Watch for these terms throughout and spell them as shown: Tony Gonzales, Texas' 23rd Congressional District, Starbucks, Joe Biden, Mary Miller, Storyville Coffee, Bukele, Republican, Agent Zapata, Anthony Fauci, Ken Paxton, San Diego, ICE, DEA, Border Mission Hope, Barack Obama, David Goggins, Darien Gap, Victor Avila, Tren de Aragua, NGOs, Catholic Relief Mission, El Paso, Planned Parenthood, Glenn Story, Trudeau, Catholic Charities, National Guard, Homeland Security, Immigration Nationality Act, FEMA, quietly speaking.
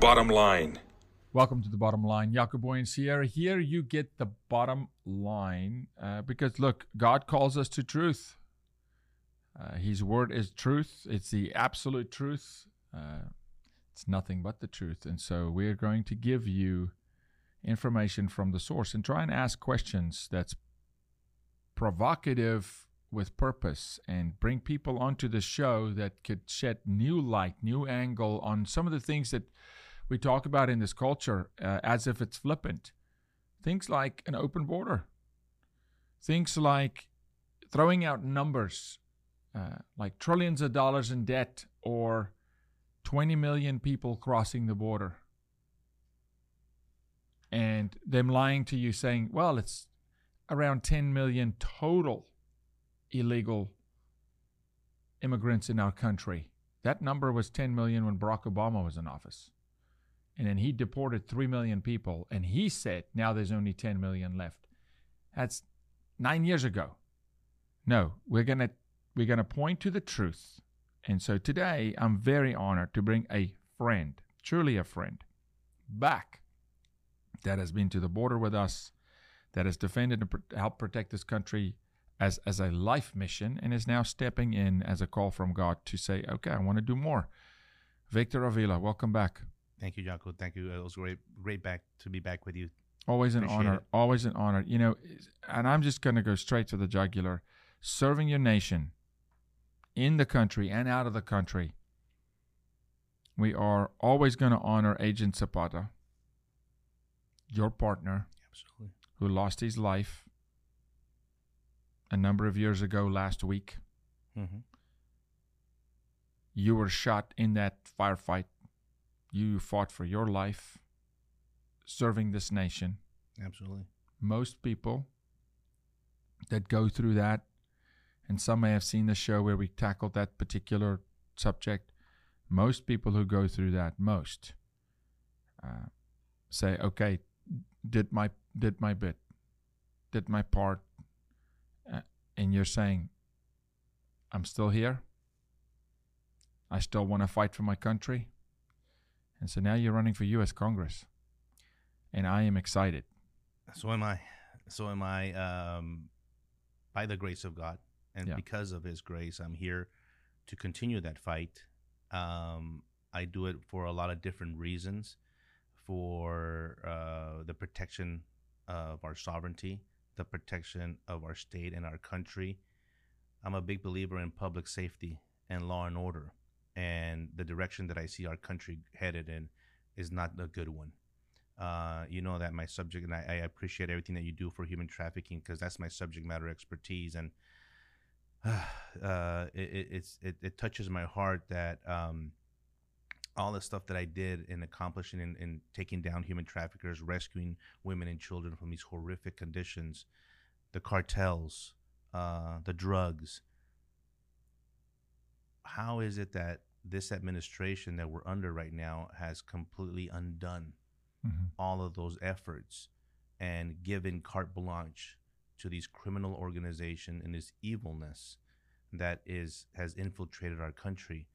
Bottom Line. Welcome to The Bottom Line. Jaco Booyens Sierra here. You get the bottom line because, look, God calls us to truth. His word is truth. It's the absolute truth. It's nothing but the truth. And so we're going to give you information from the source and try and ask questions that's provocative with purpose and bring people onto the show that could shed new light, new angle on some of the things that we talk about in this culture as if it's flippant. Things like an open border. Things like throwing out numbers like trillions of dollars in debt or 20 million people crossing the border. And them lying to you saying, well, it's around 10 million total illegal immigrants in our country. That number was 10 million when Barack Obama was in office. And then he deported 3 million people. And he said, now there's only 10 million left. That's 9 years ago. No, we're gonna point to the truth. And so today, I'm very honored to bring a friend, truly a friend, back that has been to the border with us, that has defended and helped protect this country as a life mission, and is now stepping in as a call from God to say, okay, I want to do more. Victor Avila, welcome back. Thank you, Jaco. Thank you. It was great back to be back with you. Always an honor. Appreciate it. Always an honor. You know, and I'm just going to go straight to the jugular. Serving your nation in the country and out of the country, we are always going to honor Agent Zapata, your partner, absolutely, who lost his life a number of years ago last week. Mm-hmm. You were shot in that firefight. You fought for your life, serving this nation. Absolutely. Most people that go through that, and some may have seen the show where we tackled that particular subject, most people who go through that, say, okay, did my bit, did my part. And you're saying, I'm still here. I still want to fight for my country. And so now you're running for U.S. Congress. And I am excited. So am I. By the grace of God. And because of his grace, I'm here to continue that fight. I do it for a lot of different reasons, for the protection of our sovereignty, the protection of our state and our country. I'm a big believer in public safety and law and order. And the direction that I see our country headed in is not a good one. You know that my subject, and I appreciate everything that you do for human trafficking, because that's my subject matter expertise. And it touches my heart that all the stuff that I did in accomplishing and taking down human traffickers, rescuing women and children from these horrific conditions, the cartels, the drugs. How is it that this administration that we're under right now has completely undone all of those efforts and given carte blanche to these criminal organizations and this evilness that has infiltrated our country?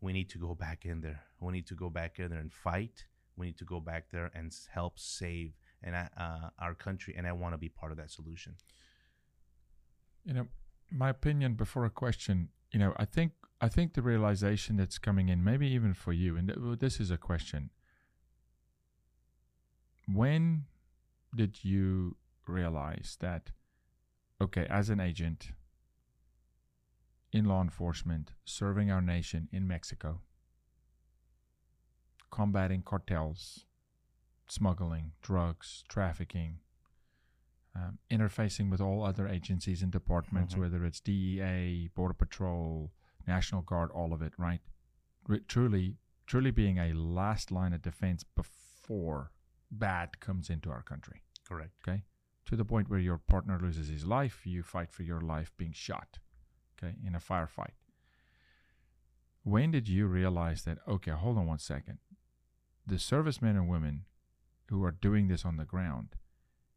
We need to go back in there. We need to go back in there and fight. We need to go back there and help save our country, and I want to be part of that solution. You know, my opinion before a question, you know, I think the realization that's coming in, maybe even for you, and this is a question. When did you realize that, okay, as an agent in law enforcement, serving our nation in Mexico, combating cartels, smuggling, drugs, trafficking, interfacing with all other agencies and departments, whether it's DEA, Border Patrol, National Guard, all of it, right? Truly being a last line of defense before bad comes into our country. Correct. Okay? To the point where your partner loses his life, you fight for your life being shot, okay, in a firefight. When did you realize that, okay, hold on one second, the servicemen and women who are doing this on the ground,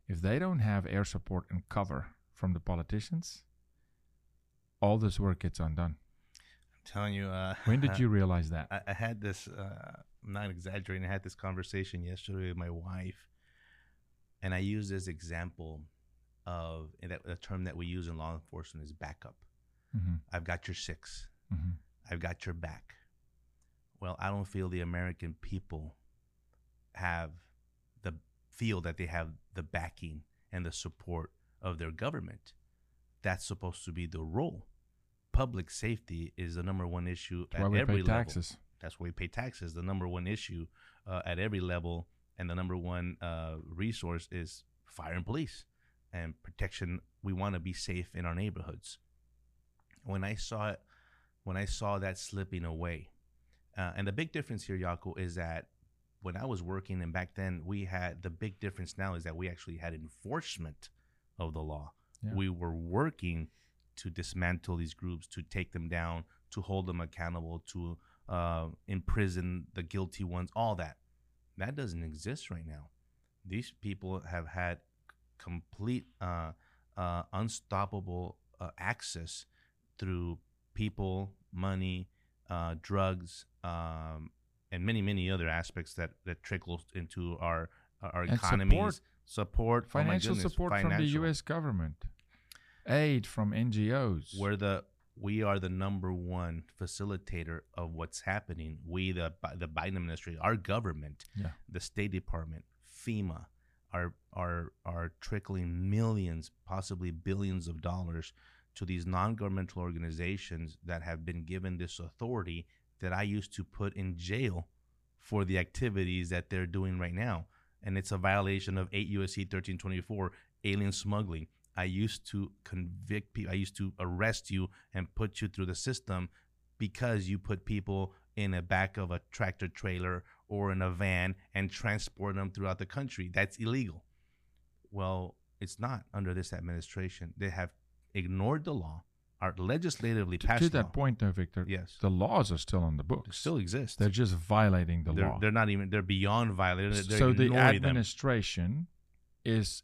if they don't have air support and cover from the politicians, all this work gets undone? I'm telling you. When did you realize that? I had this I'm not exaggerating. I had this conversation yesterday with my wife, and I use this example of a term that we use in law enforcement is backup. Mm-hmm. I've got your six. Mm-hmm. I've got your back. Well, I don't feel the American people feel that they have the backing and the support of their government. That's supposed to be the role. Public safety is the number one issue at every level. That's why we pay taxes. The number one issue at every level, and the number one resource is fire and police and protection. We want to be safe in our neighborhoods. When I saw that slipping away, and the big difference here, Yaku, is that when I was working, and back then we had, the big difference now is that we actually had enforcement of the law. Yeah. We were working to dismantle these groups, to take them down, to hold them accountable, to imprison the guilty ones, all that. That doesn't exist right now. These people have had complete unstoppable access through people, money, drugs, and many, many other aspects that trickles into our economies. Support, financial support from the U.S. government, aid from NGOs. We are the number one facilitator of what's happening. We, the Biden administration, our government, the State Department, FEMA, are trickling millions, possibly billions of dollars to these non-governmental organizations that have been given this authority that I used to put in jail for the activities that they're doing right now. And it's a violation of 8 USC 1324, alien smuggling. I used to convict people. I used to arrest you and put you through the system because you put people in the back of a tractor trailer or in a van and transport them throughout the country. That's illegal. Well, it's not under this administration. They have ignored the law. Are legislatively passed to that law. Point though, Victor, yes, the laws are still on the books. They still exist. They're just violating the law. They're not even, they're beyond violating. So the administration is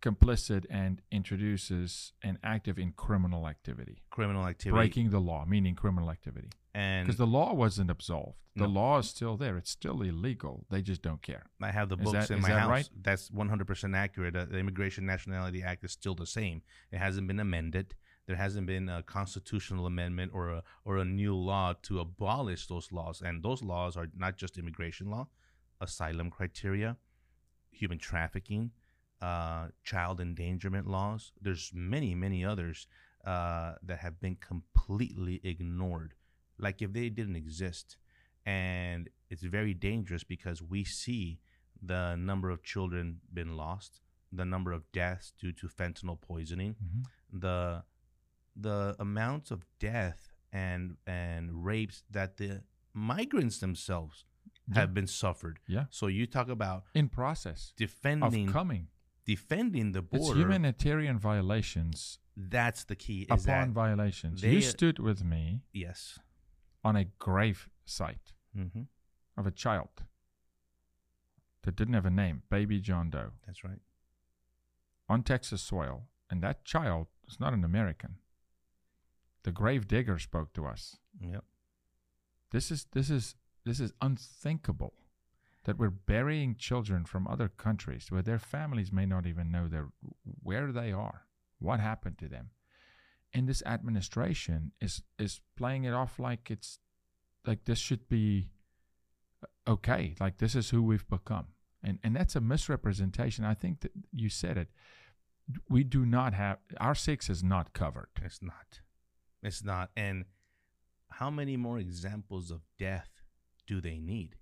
complicit and introduces and active in criminal activity. Breaking the law, meaning criminal activity. And because the law wasn't absolved. The law is still there. It's still illegal. They just don't care. I have the books in my house. Right? That's 100% accurate. The Immigration Nationality Act is still the same. It hasn't been amended. There hasn't been a constitutional amendment or a new law to abolish those laws. And those laws are not just immigration law, asylum criteria, human trafficking, child endangerment laws. There's many, many others that have been completely ignored, like if they didn't exist. And it's very dangerous because we see the number of children been lost, the number of deaths due to fentanyl poisoning, the amounts of death and rapes that the migrants themselves have been suffered. Yeah. So you talk about in process defending the border. It's humanitarian violations. That's the key. Is upon violations, you stood with me. Yes. On a grave site of a child that didn't have a name, baby John Doe. That's right. On Texas soil, and that child is not an American. The grave digger spoke to us. Yep. This is unthinkable that we're burying children from other countries where their families may not even know where they are, what happened to them. And this administration is playing it off like it's like this should be okay, like this is who we've become. And that's a misrepresentation. I think that you said it. We do not have, our six is not covered. It's not. And how many more examples of death do they need?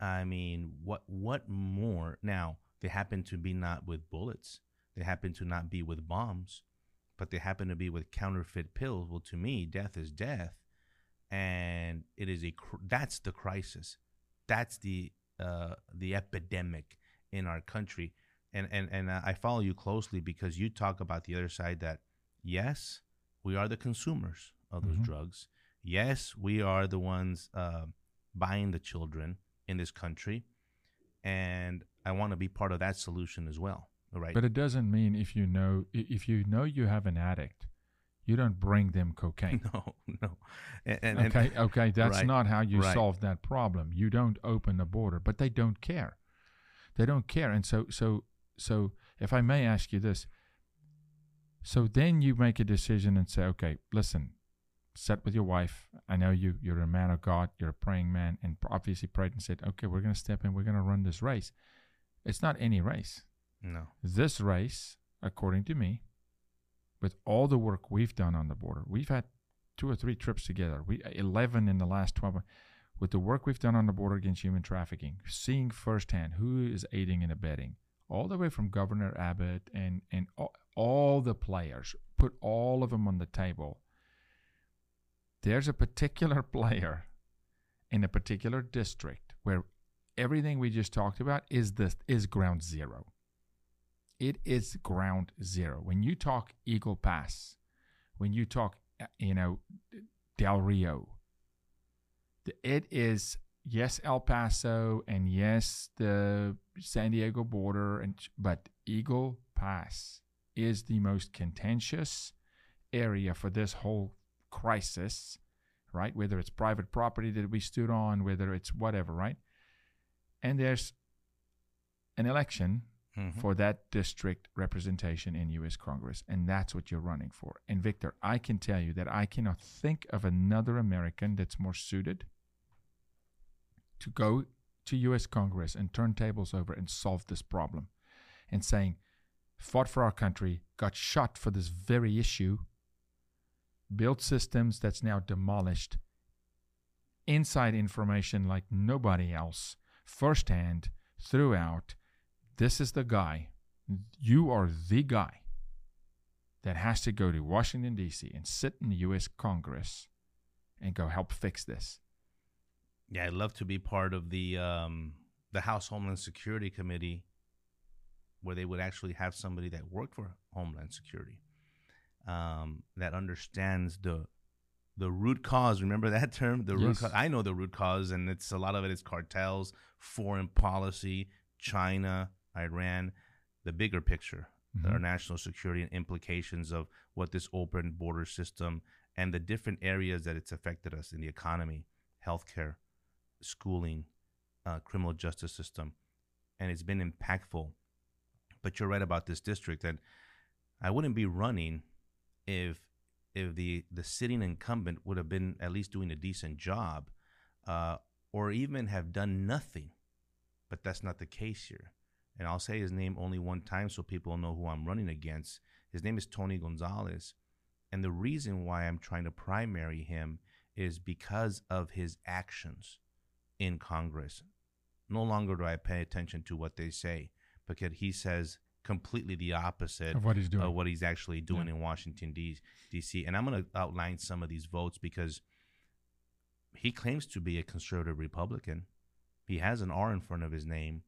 I mean, what more? Now, they happen to be not with bullets. They happen to not be with bombs, but they happen to be with counterfeit pills. Well, to me, death is death. And it is that's the crisis. That's the epidemic in our country. And I follow you closely because you talk about the other side that, yes, we are the consumers of those drugs. Yes, we are the ones buying the children in this country. And I want to be part of that solution as well. Right? But it doesn't mean if you know you have an addict, You don't bring them cocaine. No. And that's right, not how you right. solve that problem. You don't open the border, but they don't care. They don't care. And so if I may ask you this, so then you make a decision and say, okay, listen, sat with your wife. I know you're a man of God. You're a praying man, and obviously prayed and said, okay, we're going to step in. We're going to run this race. It's not any race. No. This race, according to me, with all the work we've done on the border, we've had 2 or 3 trips together. 11 in the last 12 months. With the work we've done on the border against human trafficking, seeing firsthand who is aiding and abetting, all the way from Governor Abbott and all the players, put all of them on the table. There's a particular player in a particular district where everything we just talked about is ground zero. It is ground zero. When you talk Eagle Pass, when you talk, Del Rio, it is, yes, El Paso and yes, the San Diego border, but Eagle Pass is the most contentious area for this whole crisis, right? Whether it's private property that we stood on, whether it's whatever, right? And there's an election for that district representation in U.S. Congress, and that's what you're running for. And Victor, I can tell you that I cannot think of another American that's more suited to go to U.S. Congress and turn tables over and solve this problem, and saying, fought for our country, got shot for this very issue, built systems that's now demolished, inside information like nobody else, firsthand, throughout. This is the guy. You are the guy that has to go to Washington, D.C. and sit in the U.S. Congress and go help fix this. Yeah, I'd love to be part of the House Homeland Security Committee, where they would actually have somebody that worked for Homeland Security, that understands the root cause. Remember that term? The root cause. I know the root cause, and it's a lot of it is cartels, foreign policy, China, Iran, the bigger picture, our national security and implications of what this open border system and the different areas that it's affected us in the economy, healthcare, schooling, criminal justice system. And it's been impactful. But you're right about this district, and I wouldn't be running if the sitting incumbent would have been at least doing a decent job, or even have done nothing. But that's not the case here. And I'll say his name only one time so people know who I'm running against. His name is Tony Gonzales. And the reason why I'm trying to primary him is because of his actions in Congress. No longer do I pay attention to what they say, because he says completely the opposite of what he's doing, in Washington, D.C. And I'm going to outline some of these votes, because he claims to be a conservative Republican. He has an R in front of his name,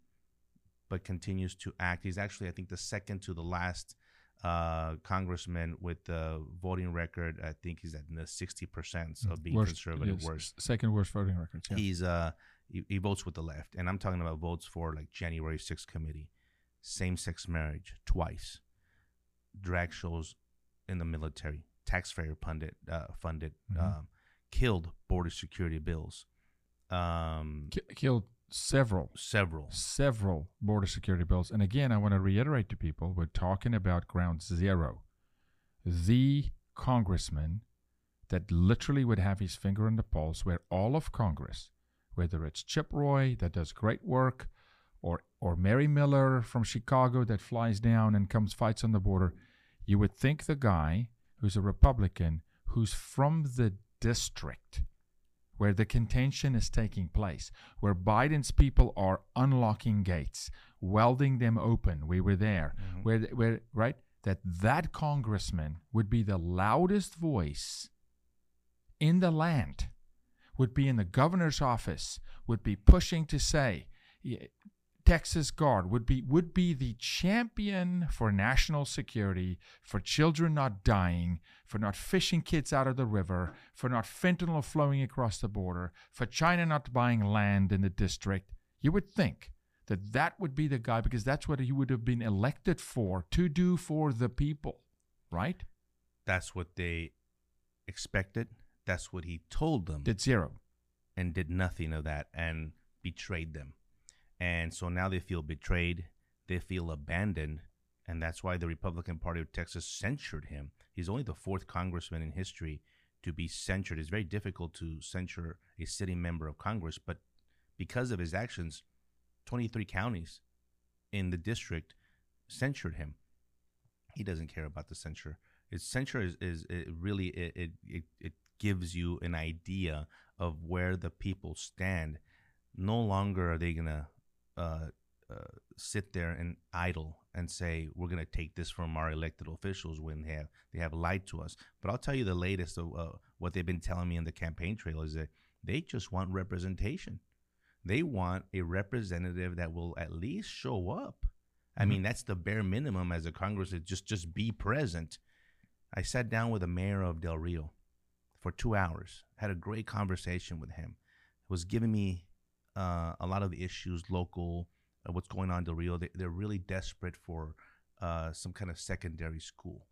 but continues to act. He's actually, I think, the second to the last congressman with the voting record. I think he's at the 60% of being conservative. Worst. Second worst voting record. Yeah. He's he votes with the left. And I'm talking about votes for like January 6th committee, same-sex marriage twice, drag shows in the military, taxpayer funded, killed border security bills. Killed several border security bills. And again, I want to reiterate to people, we're talking about ground zero. The congressman that literally would have his finger on the pulse where all of Congress, whether it's Chip Roy that does great work, or Mary Miller from Chicago that flies down and comes fights on the border, you would think the guy who's a Republican, who's from the district where the contention is taking place, where Biden's people are unlocking gates, welding them open. We were there. Where right? That congressman would be the loudest voice in the land, would be in the governor's office, would be pushing to say, Texas Guard would be the champion for national security, for children not dying, for not fishing kids out of the river, for not fentanyl flowing across the border, for China not buying land in the district. You would think that would be the guy, because that's what he would have been elected for, to do for the people, right? That's what they expected. That's what he told them. Did zero. And did nothing of that and betrayed them. And so now they feel betrayed. They feel abandoned. And that's why the Republican Party of Texas censured him. He's only the fourth congressman in history to be censured. It's very difficult to censure a sitting member of Congress. But because of his actions, 23 counties in the district censured him. He doesn't care about the censure. It's censure it gives you an idea of where the people stand. No longer are they gonna sit there and idle and say we're gonna take this from our elected officials when they have lied to us. But I'll tell you the latest of what they've been telling me in the campaign trail is that they just want representation. They want a representative that will at least show up. I mean, that's the bare minimum as a Congress, is just be present. I sat down with the mayor of Del Rio for 2 hours, had a great conversation with him. It was giving me a lot of the issues, local, what's going on in Del Rio. They're really desperate for some kind of secondary school.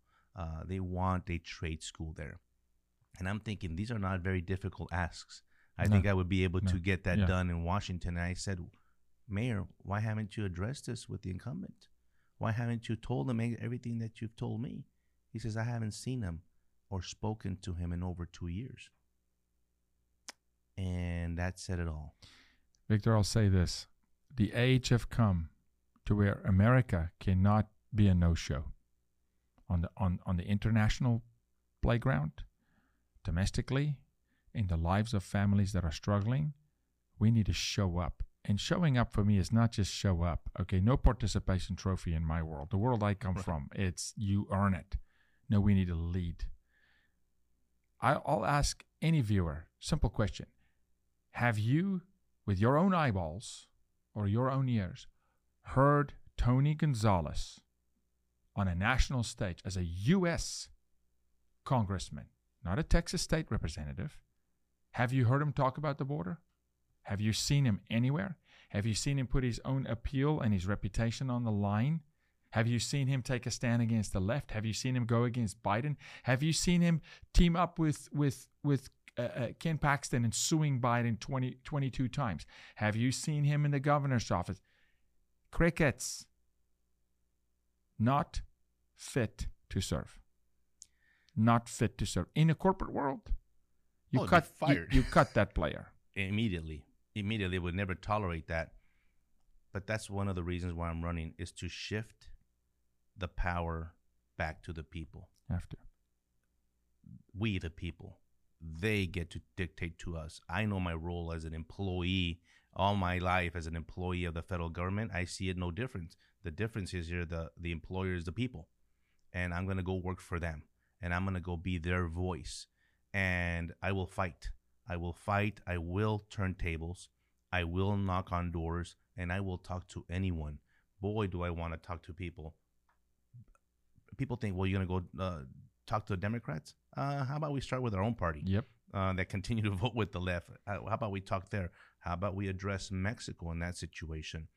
They want a trade school there. And I'm thinking, these are not very difficult asks. I think I would be able to get that done in Washington. And I said, Mayor, why haven't you addressed this with the incumbent? Why haven't you told him everything that you've told me? He says, I haven't seen him or spoken to him in over 2 years. And that said it all. Victor, I'll say this. The age have come to where America cannot be a no-show. On the international playground, domestically, in the lives of families that are struggling, we need to show up. And showing up for me is not just show up. Okay, no participation trophy in my world. The world I come from, it's you earn it. No, we need to lead. I'll ask any viewer, simple question. Have you, with your own eyeballs or your own ears, heard Tony Gonzales on a national stage as a U.S. congressman, not a Texas state representative? Have you heard him talk about the border? Have you seen him anywhere? Have you seen him put his own appeal and his reputation on the line? Have you seen him take a stand against the left? Have you seen him go against Biden? Have you seen him team up with Ken Paxton and suing Biden 22 times? Have you seen him in the governor's office? Crickets. Not fit to serve. Not fit to serve. In a corporate world, you cut that player. Immediately would never tolerate that. But that's one of the reasons why I'm running, is to shift the power back to the people. After we, the people, they get to dictate to us. I know my role as an employee all my life as an employee of the federal government. I see it no difference. The difference is here, the employer is the people, and I'm going to go work for them, and I'm going to go be their voice, and I will fight. I will fight, I will turn tables, I will knock on doors, and I will talk to anyone. Boy, do I want to talk to people. People think, well, you're going to go talk to the Democrats? How about we start with our own party? Yep. That continue to vote with the left? How about we talk there? How about we address Mexico in that situation?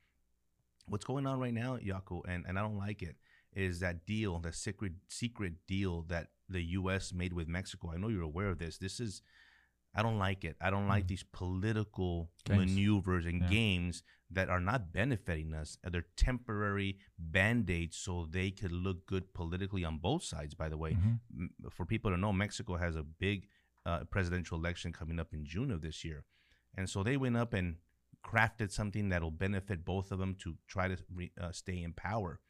What's going on right now, Yaku, and I don't like it, is that deal, that secret deal that the U.S. made with Mexico. I know you're aware of this. This is... I don't like it. I don't like these political maneuvers and games that are not benefiting us. They're temporary band-aids so they could look good politically on both sides, by the way. For people to know, Mexico has a big presidential election coming up in June of this year. And so they went up and crafted something that will benefit both of them to try to stay in power.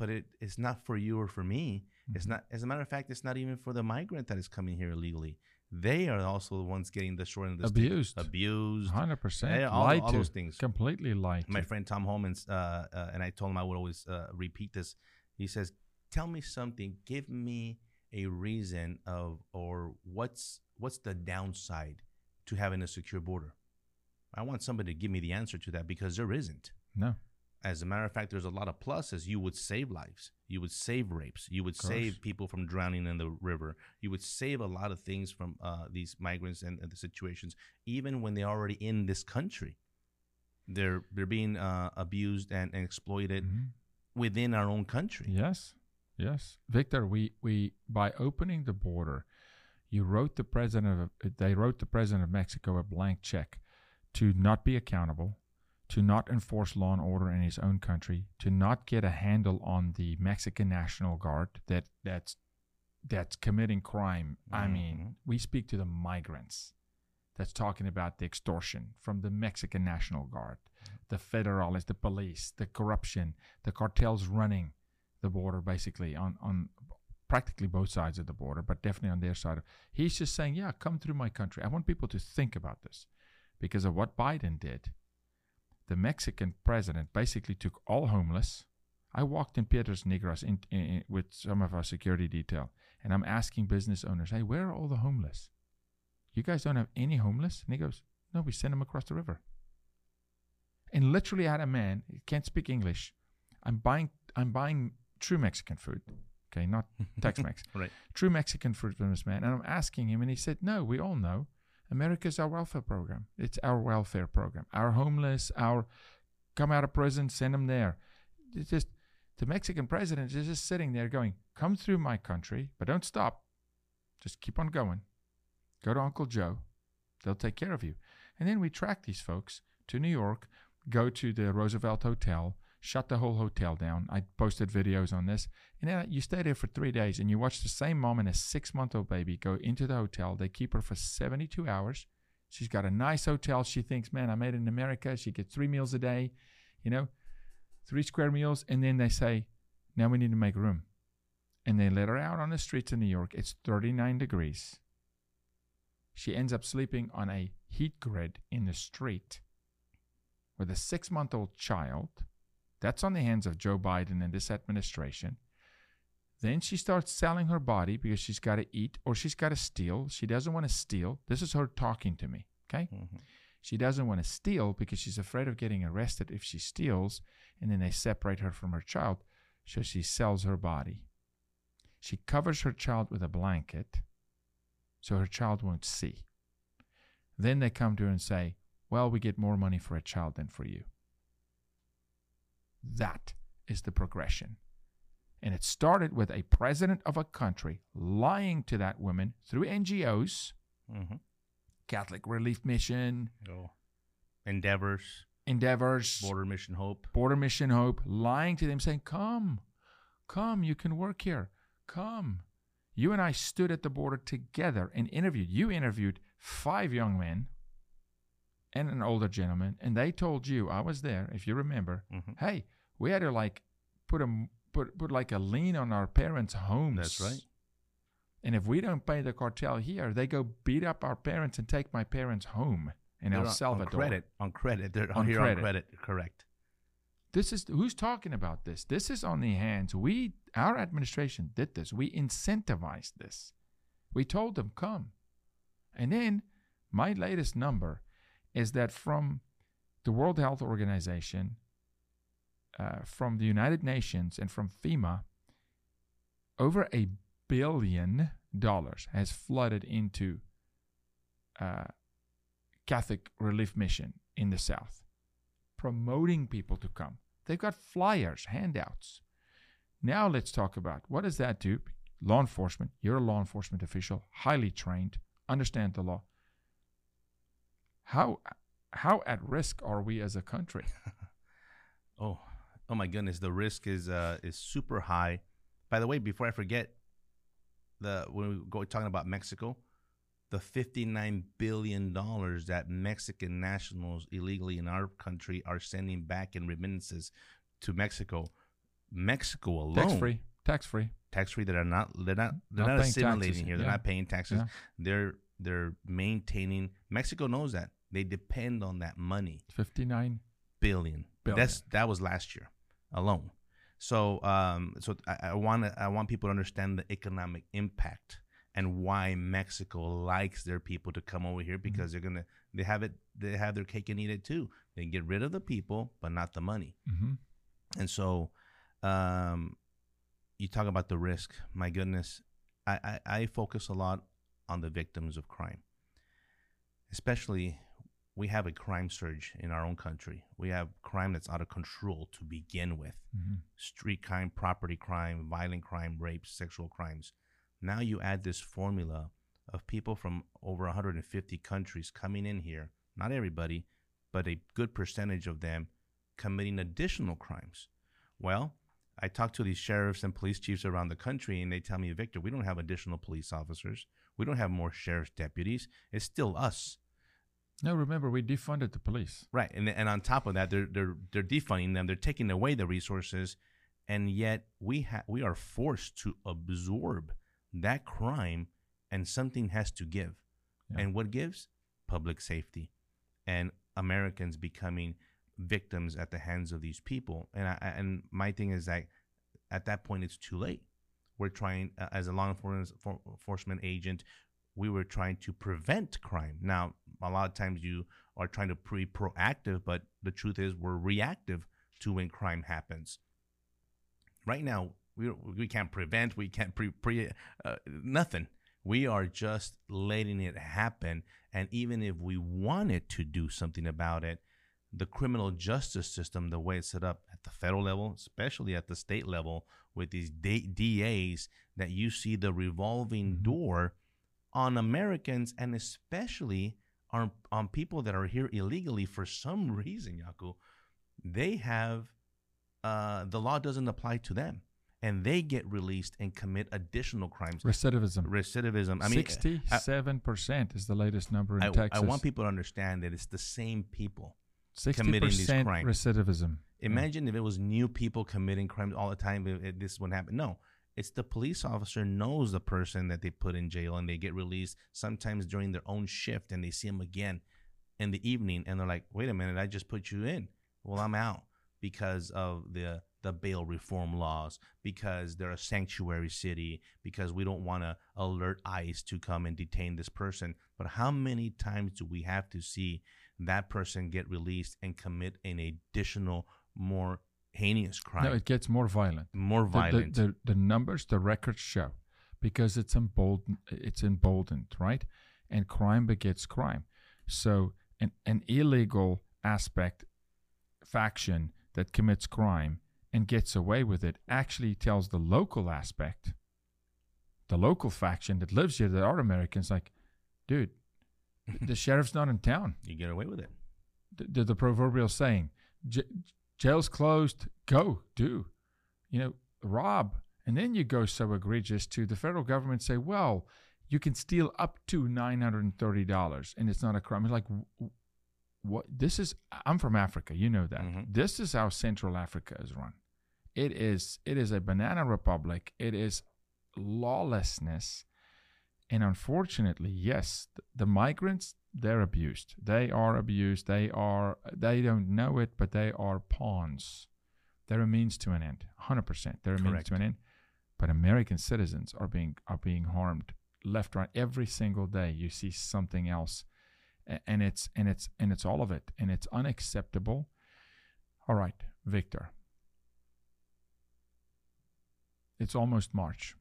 But it's not for you or for me. It's not. As a matter of fact, it's not even for the migrant that is coming here illegally. They are also the ones getting the short end of the stick. Abused. 100%. All those things. Completely lied. My friend Tom Holman's, and I told him I would always repeat this. He says, tell me something. Give me a reason or what's the downside to having a secure border? I want somebody to give me the answer to that, because there isn't. No. As a matter of fact, there's a lot of pluses. You would save lives. You would save rapes. You would save people from drowning in the river. You would save a lot of things from these migrants and the situations, even when they're already in this country. They're being abused and exploited within our own country. Yes. Yes. Victor, we by opening the border, you wrote the president of, they wrote the president of Mexico a blank check to not be accountable, to not enforce law and order in his own country, to not get a handle on the Mexican National Guard that's committing crime. Mm-hmm. I mean, we speak to the migrants that's talking about the extortion from the Mexican National Guard, the federalists, the police, the corruption, the cartels running the border basically on practically both sides of the border, but definitely on their side. He's just saying, yeah, come through my country. I want people to think about this because of what Biden did. The Mexican president basically took all homeless. I walked in Piedras Negras in, with some of our security detail, and I'm asking business owners, hey, where are all the homeless? You guys don't have any homeless? And he goes, no, we send them across the river. And literally I had a man, he can't speak English. I'm buying true Mexican food. Okay, not Tex-Mex. Right. True Mexican food from this man. And I'm asking him, and he said, no, we all know. America's our welfare program. It's our welfare program. Our homeless, our come out of prison, send them there. It's just the Mexican president is just sitting there going, come through my country, but don't stop. Just keep on going. Go to Uncle Joe. They'll take care of you. And then we track these folks to New York, go to the Roosevelt Hotel, shut the whole hotel down. I posted videos on this. And then you stay there for 3 days and you watch the same mom and a 6-month-old baby go into the hotel. They keep her for 72 hours. She's got a nice hotel. She thinks, man, I made it in America. She gets 3 meals a day, 3 square meals. And then they say, now we need to make room. And they let her out on the streets of New York. It's 39 degrees. She ends up sleeping on a heat grid in the street with a 6-month-old child. That's on the hands of Joe Biden and this administration. Then she starts selling her body because she's got to eat or she's got to steal. She doesn't want to steal. This is her talking to me, okay? Mm-hmm. She doesn't want to steal because she's afraid of getting arrested if she steals, and then they separate her from her child, so she sells her body. She covers her child with a blanket so her child won't see. Then they come to her and say, well, we get more money for a child than for you. That is the progression. And it started with a president of a country lying to that woman through NGOs, mm-hmm. Catholic Relief Mission, Endeavors, Border Mission Hope, lying to them saying, come, you can work here, come. You and I stood at the border together and interviewed. You interviewed 5 young men and an older gentleman, and they told you, I was there, if you remember, mm-hmm. Hey, we had to put a lien on our parents' homes. That's right. And if we don't pay the cartel here, they go beat up our parents and take my parents home in El Salvador. On credit. They're on here credit. On credit, correct. This is, who's talking about this? This is on the hands. Our administration did this. We incentivized this. We told them, come. And then my latest number is that from the World Health Organization, from the United Nations, and from FEMA, over $1 billion has flooded into Catholic Relief Mission in the South, promoting people to come. They've got flyers, handouts. Now let's talk about, what does that do? Law enforcement, you're a law enforcement official, highly trained, understand the law. How at risk are we as a country? oh my goodness, the risk is super high. By the way, before I forget, when we go talking about Mexico, the $59 billion that Mexican nationals illegally in our country are sending back in remittances to Mexico alone, tax free. They're not assimilating here. Yeah. They're not paying taxes. Yeah. They're maintaining. Mexico knows that. They depend on that money. $59 billion. That was last year alone. So I want people to understand the economic impact and why Mexico likes their people to come over here, because mm-hmm. they have their cake and eat it too. They get rid of the people but not the money. Mm-hmm. And so you talk about the risk. My goodness, I focus a lot on the victims of crime, especially we have a crime surge in our own country. We have crime that's out of control to begin with. Mm-hmm. Street crime, property crime, violent crime, rapes, sexual crimes. Now you add this formula of people from over 150 countries coming in here, not everybody, but a good percentage of them committing additional crimes. Well, I talk to these sheriffs and police chiefs around the country, and they tell me, Victor, we don't have additional police officers. We don't have more sheriff's deputies. It's still us. No, remember, we defunded the police. Right, and on top of that, they're defunding them. They're taking away the resources, and yet we are forced to absorb that crime, and something has to give. Yeah. And what gives? Public safety, and Americans becoming victims at the hands of these people. And and my thing is that at that point, it's too late. We're trying, as a law enforcement agent, we were trying to prevent crime. Now, a lot of times you are trying to be proactive, but the truth is we're reactive to when crime happens. Right now, we can't prevent, we can't nothing. We are just letting it happen. And even if we wanted to do something about it, the criminal justice system, the way it's set up at the federal level, especially at the state level, with these DAs that you see the revolving door on Americans, and especially on people that are here illegally for some reason, Yaku, they have, the law doesn't apply to them. And they get released and commit additional crimes. Recidivism. I mean, 67% is the latest number in Texas. I want people to understand that it's the same people committing these crimes. 60% recidivism. Imagine if it was new people committing crimes all the time. This wouldn't happen. No, it's the police officer knows the person that they put in jail, and they get released sometimes during their own shift, and they see them again in the evening, and they're like, "Wait a minute, I just put you in. Well, I'm out because of the bail reform laws, because they're a sanctuary city, because we don't want to alert ICE to come and detain this person." But how many times do we have to see that person get released and commit an additional, more heinous crime? No, it gets more violent. The numbers, the records show, because it's emboldened, right? And crime begets crime. So an illegal aspect, faction that commits crime and gets away with it actually tells the local aspect, the local faction that lives here, that are Americans, like, dude, the sheriff's not in town. You get away with it. The proverbial saying, jail's closed, go do, rob. And then you go so egregious to the federal government, say, well, you can steal up to $930 and it's not a crime. It's like, what? This is, I'm from Africa, you know that. Mm-hmm. This is how Central Africa is run. It is a banana republic. It is lawlessness. And unfortunately, yes, the migrants, they're abused. They are abused. They don't know it, but they are pawns. They're a means to an end, 100%. They're a means to an end. But American citizens are being harmed left, right. Every single day you see something else, and it's all of it, and it's unacceptable. All right, Victor. It's almost March.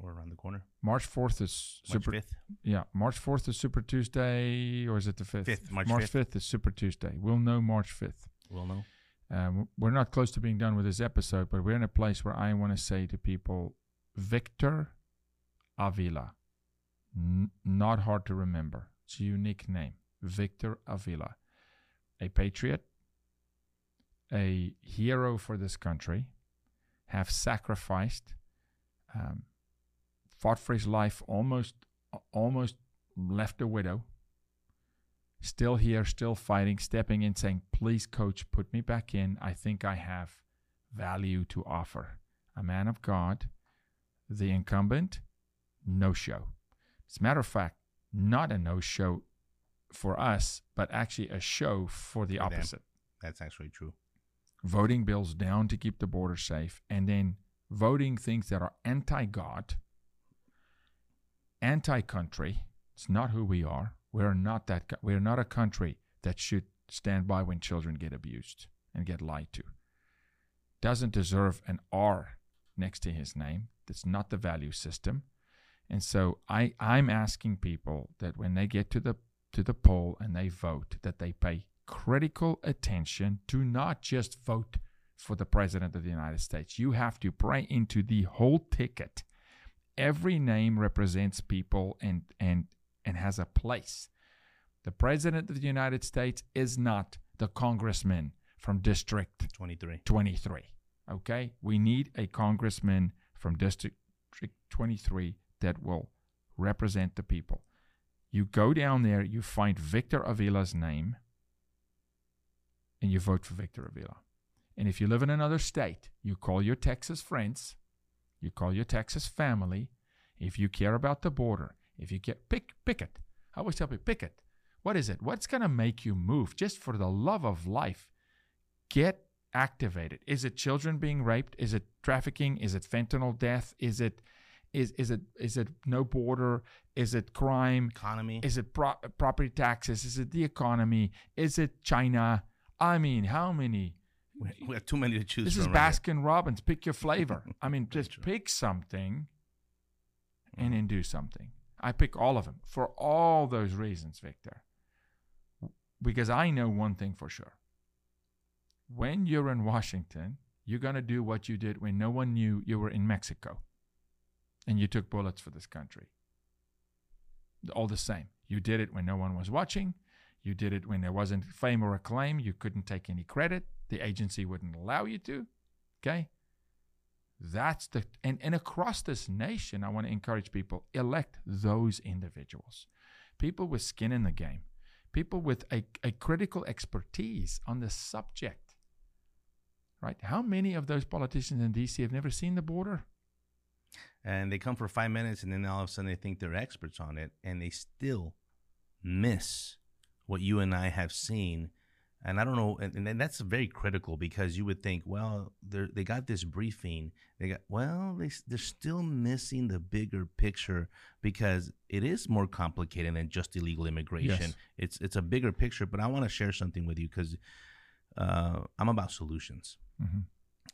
Or around the corner. March 5th. Yeah, March 4th is Super Tuesday, or is it the 5th? 5th, March 5th is Super Tuesday. We'll know March 5th. We'll know. We're not close to being done with this episode, but we're in a place where I want to say to people, Victor Avila, not hard to remember. It's a unique name, Victor Avila, a patriot, a hero for this country, have sacrificed, fought for his life, almost left a widow, still here, still fighting, stepping in, saying, please, coach, put me back in. I think I have value to offer. A man of God, the incumbent, no show. As a matter of fact, not a no show for us, but actually a show for the opposite. That's actually true. Voting bills down to keep the border safe, and then voting things that are anti-God, anti-country. It's not who we are. We're not that. We're not a country that should stand by when children get abused and get lied to. Doesn't deserve an R next to his name. That's not the value system. And so I'm asking people that when they get to the to the poll and they vote, that they pay critical attention to not just vote for the President of the United States. You have to pray into the whole ticket. Every name represents people and has a place. The President of the United States is not the congressman from District 23. Okay? We need a congressman from District 23 that will represent the people. You go down there, you find Victor Avila's name, and you vote for Victor Avila. And if you live in another state, you call your Texas friends, you call your Texas family. If you care about the border, if you care, pick it. I always tell people, pick it. What is it? What's going to make you move? Just for the love of life, get activated. Is it children being raped? Is it trafficking? Is it fentanyl death? Is it no border? Is it crime? Economy? Is it property taxes? Is it the economy? Is it China? I mean, how many? We have too many to choose from. This is Baskin-Robbins. Pick your flavor. I mean, just pick something and then do something. I pick all of them for all those reasons, Victor. Because I know one thing for sure. When you're in Washington, you're going to do what you did when no one knew you were in Mexico and you took bullets for this country. All the same. You did it when no one was watching. You did it when there wasn't fame or acclaim. You couldn't take any credit. The agency wouldn't allow you to, okay? That's the, and across this nation, I want to encourage people, elect those individuals. People with skin in the game. People with a critical expertise on the subject, right? How many of those politicians in D.C. have never seen the border? And they come for 5 minutes, and then all of a sudden they think they're experts on it, and they still miss what you and I have seen. And I don't know, and that's very critical, because you would think, well, they got this briefing. They're still missing the bigger picture, because it is more complicated than just illegal immigration. Yes. It's a bigger picture. But I want to share something with you, because I'm about solutions. Mm-hmm.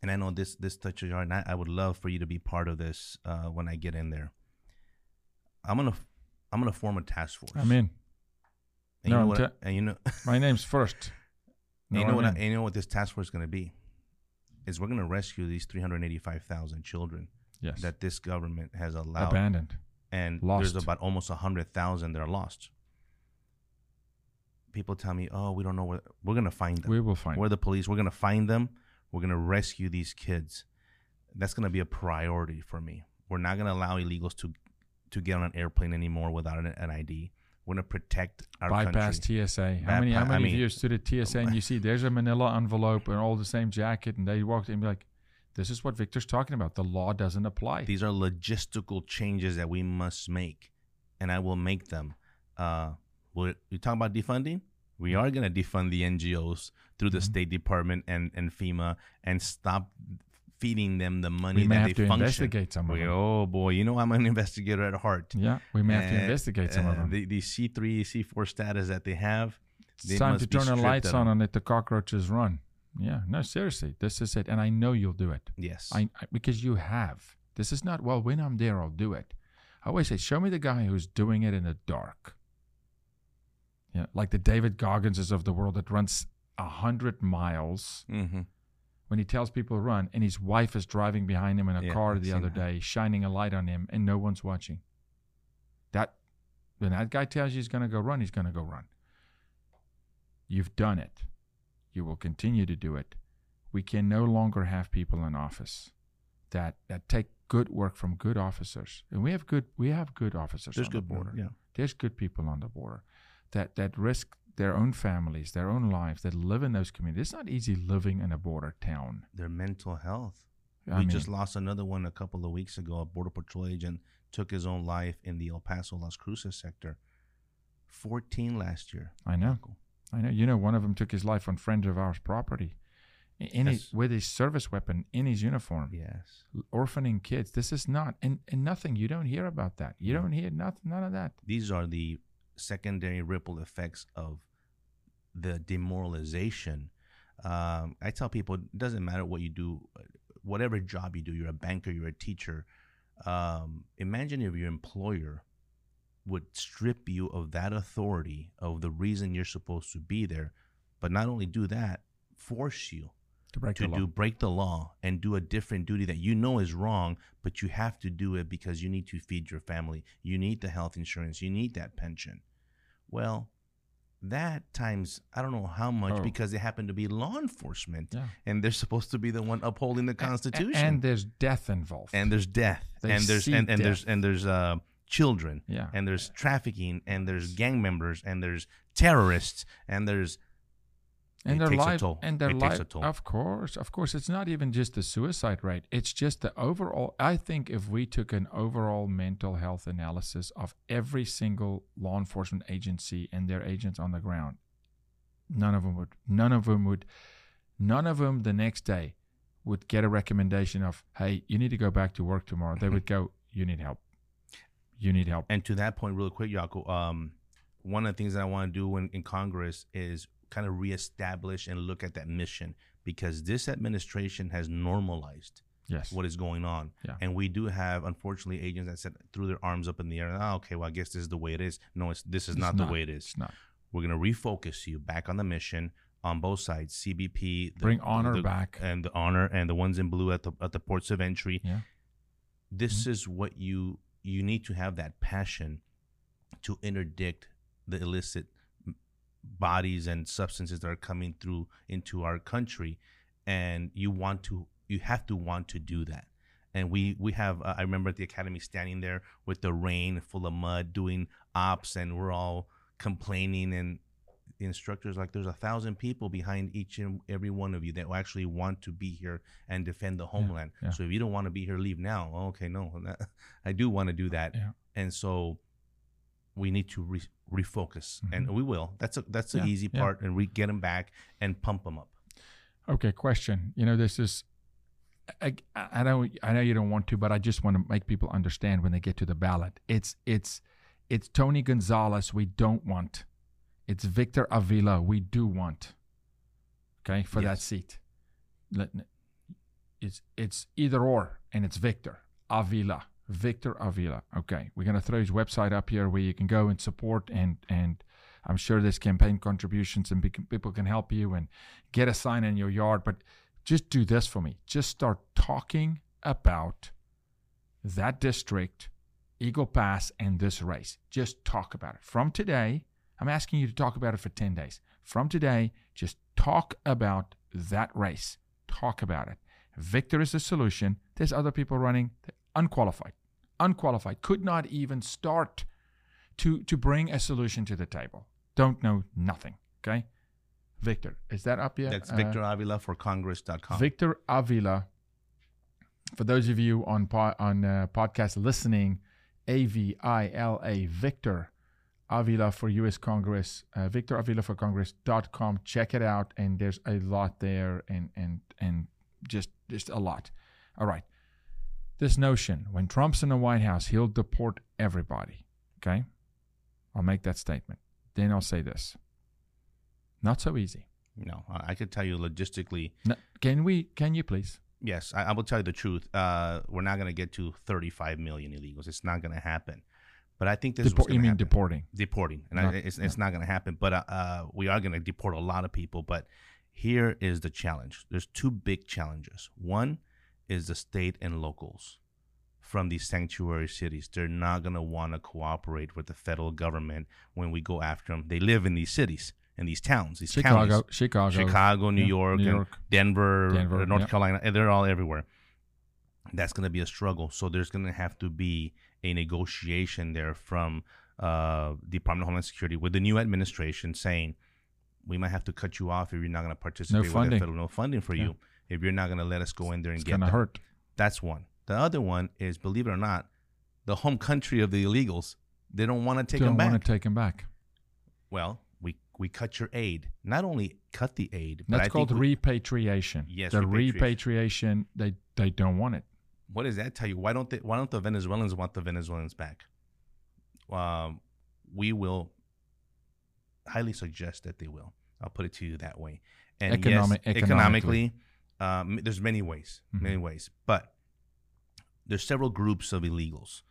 And I know this touches your heart, and I would love for you to be part of this when I get in there. I'm gonna form a task force. I'm in. And no, you know what I, and you know my name's first. No, you know what? You know what this task force is going to be? Is we're going to rescue these 385,000 children that this government has allowed, abandoned, and lost. There's about almost 100,000 that are lost. People tell me, "Oh, we don't know where." We're going to find them. We will find. We're the police. We're going to find them. We're going to rescue these kids. That's going to be a priority for me. We're not going to allow illegals to get on an airplane anymore without an ID. We're going to protect our country. Bypass TSA. How many of you stood at TSA and you see there's a manila envelope and all the same jacket, and they walked in and be like, this is what Victor's talking about. The law doesn't apply. These are logistical changes that we must make, and I will make them. We're talking about defunding. We are going to defund the NGOs through the State Department and FEMA, and stop feeding them the money that they function. We may have to investigate some of them. Oh, boy. You know, I'm an investigator at heart. Yeah, we may have to investigate some of them. The C3, C4 status that they have. It's time to turn the lights on and let the cockroaches run. Yeah, no, seriously. This is it. And I know you'll do it. Yes. Because you have. This is not, well, when I'm there, I'll do it. I always say, show me the guy who's doing it in the dark. Yeah, like the David Gogginses of the world that runs 100 miles. Mm-hmm. When he tells people to run, and his wife is driving behind him in a car the other day, shining a light on him, and no one's watching. When that guy tells you he's going to go run, he's going to go run. You've done it. You will continue to do it. We can no longer have people in office that take good work from good officers, and we have good officers. There's on good the border. Yeah. There's good people on the border that risk their own families, their own lives, that live in those communities. It's not easy living in a border town. Their mental health. We just lost another one a couple of weeks ago. A Border Patrol agent took his own life in the El Paso, Las Cruces sector. 14 last year. I know. You know, one of them took his life on friends of ours' property with his service weapon in his uniform. Yes. Orphaning kids. This is not. And nothing. You don't hear about that. You don't hear nothing. None of that. These are the secondary ripple effects of the demoralization. I tell people, it doesn't matter what you do, whatever job you do, you're a banker, you're a teacher. Imagine if your employer would strip you of that authority, of the reason you're supposed to be there. But not only do that, force you to break the law and do a different duty that you know is wrong, but you have to do it because you need to feed your family. You need the health insurance. You need that pension. Well, that times, I don't know how much, because it happened to be law enforcement, and they're supposed to be the one upholding the Constitution. And there's death involved. And there's death. And there's children. Yeah. And there's trafficking. And there's gang members. And there's terrorists. And there's And their life, of course, it's not even just the suicide rate. It's just the overall. I think if we took an overall mental health analysis of every single law enforcement agency and their agents on the ground, none of them the next day would get a recommendation of, hey, you need to go back to work tomorrow. They would go, you need help. And to that point, real quick, Jaco, one of the things that I want to do in Congress is kind of reestablish and look at that mission, because this administration has normalized what is going on. Yeah. And we do have, unfortunately, agents that threw their arms up in the air and, okay, well, I guess this is the way it is. No, this is not the way it is. It's not. We're going to refocus you back on the mission on both sides, CBP. Bring honor back. And the honor and the ones in blue at the ports of entry. Yeah. This is what you need to have, that passion to interdict the illicit bodies and substances that are coming through into our country, and you have to want to do that. And we have I remember at the academy standing there with the rain full of mud doing ops, and we're all complaining, and the instructors like, there's 1,000 people behind each and every one of you that will actually want to be here and defend the homeland. So if you don't want to be here, leave now. Okay, no, I do want to do that. And so we need to refocus, and we will. That's the easy part, and we get them back and pump them up. Okay, question. This is, I know you don't want to, but I just want to make people understand when they get to the ballot. It's Tony Gonzales we don't want. It's Victor Avila we do want. Okay, for that seat. It's either or, and it's Victor Avila. Okay, we're going to throw his website up here where you can go and support, and I'm sure there's campaign contributions and people can help you and get a sign in your yard. But just do this for me. Just start talking about that district, Eagle Pass, and this race. Just talk about it. From today, I'm asking you to talk about it for 10 days. From today, just talk about that race. Talk about it. Victor is the solution. There's other people running. Unqualified, could not even start to bring a solution to the table. Don't know nothing, okay? Victor, is that up yet? That's victoravilaforcongress.com. Victor Avila, for those of you on podcast listening, A-V-I-L-A, Victor Avila for U.S. Congress, victoravilaforcongress.com. Check it out, and there's a lot there, and just a lot. All right. This notion, when Trump's in the White House, he'll deport everybody, okay? I'll make that statement. Then I'll say this. Not so easy. No, I could tell you logistically. No, can you please? Yes, I will tell you the truth. We're not going to get to 35 million illegals. It's not going to happen. But I think this is what's going to happen. You mean deporting? Deporting. And it's not going to happen. But we are going to deport a lot of people. But here is the challenge. There's two big challenges. One is the state and locals from these sanctuary cities. They're not going to want to cooperate with the federal government when we go after them. They live in these cities, in these towns, these counties. Chicago, New York. And Denver, North Carolina. And they're all everywhere. That's going to be a struggle. So there's going to have to be a negotiation there from Department of Homeland Security with the new administration saying, we might have to cut you off if you're not going to participate with the federal. No funding for you. If you're not going to let us go in there and get them. It's going to hurt. That's one. The other one is, believe it or not, the home country of the illegals, they don't want to take them back. Well, we cut your aid. Not only cut the aid, but that's called repatriation. Yes, the repatriation, they don't want it. What does that tell you? Why don't the Venezuelans want the Venezuelans back? We will highly suggest that they will. I'll put it to you that way. And economically. There's many ways, but there's several groups of illegals.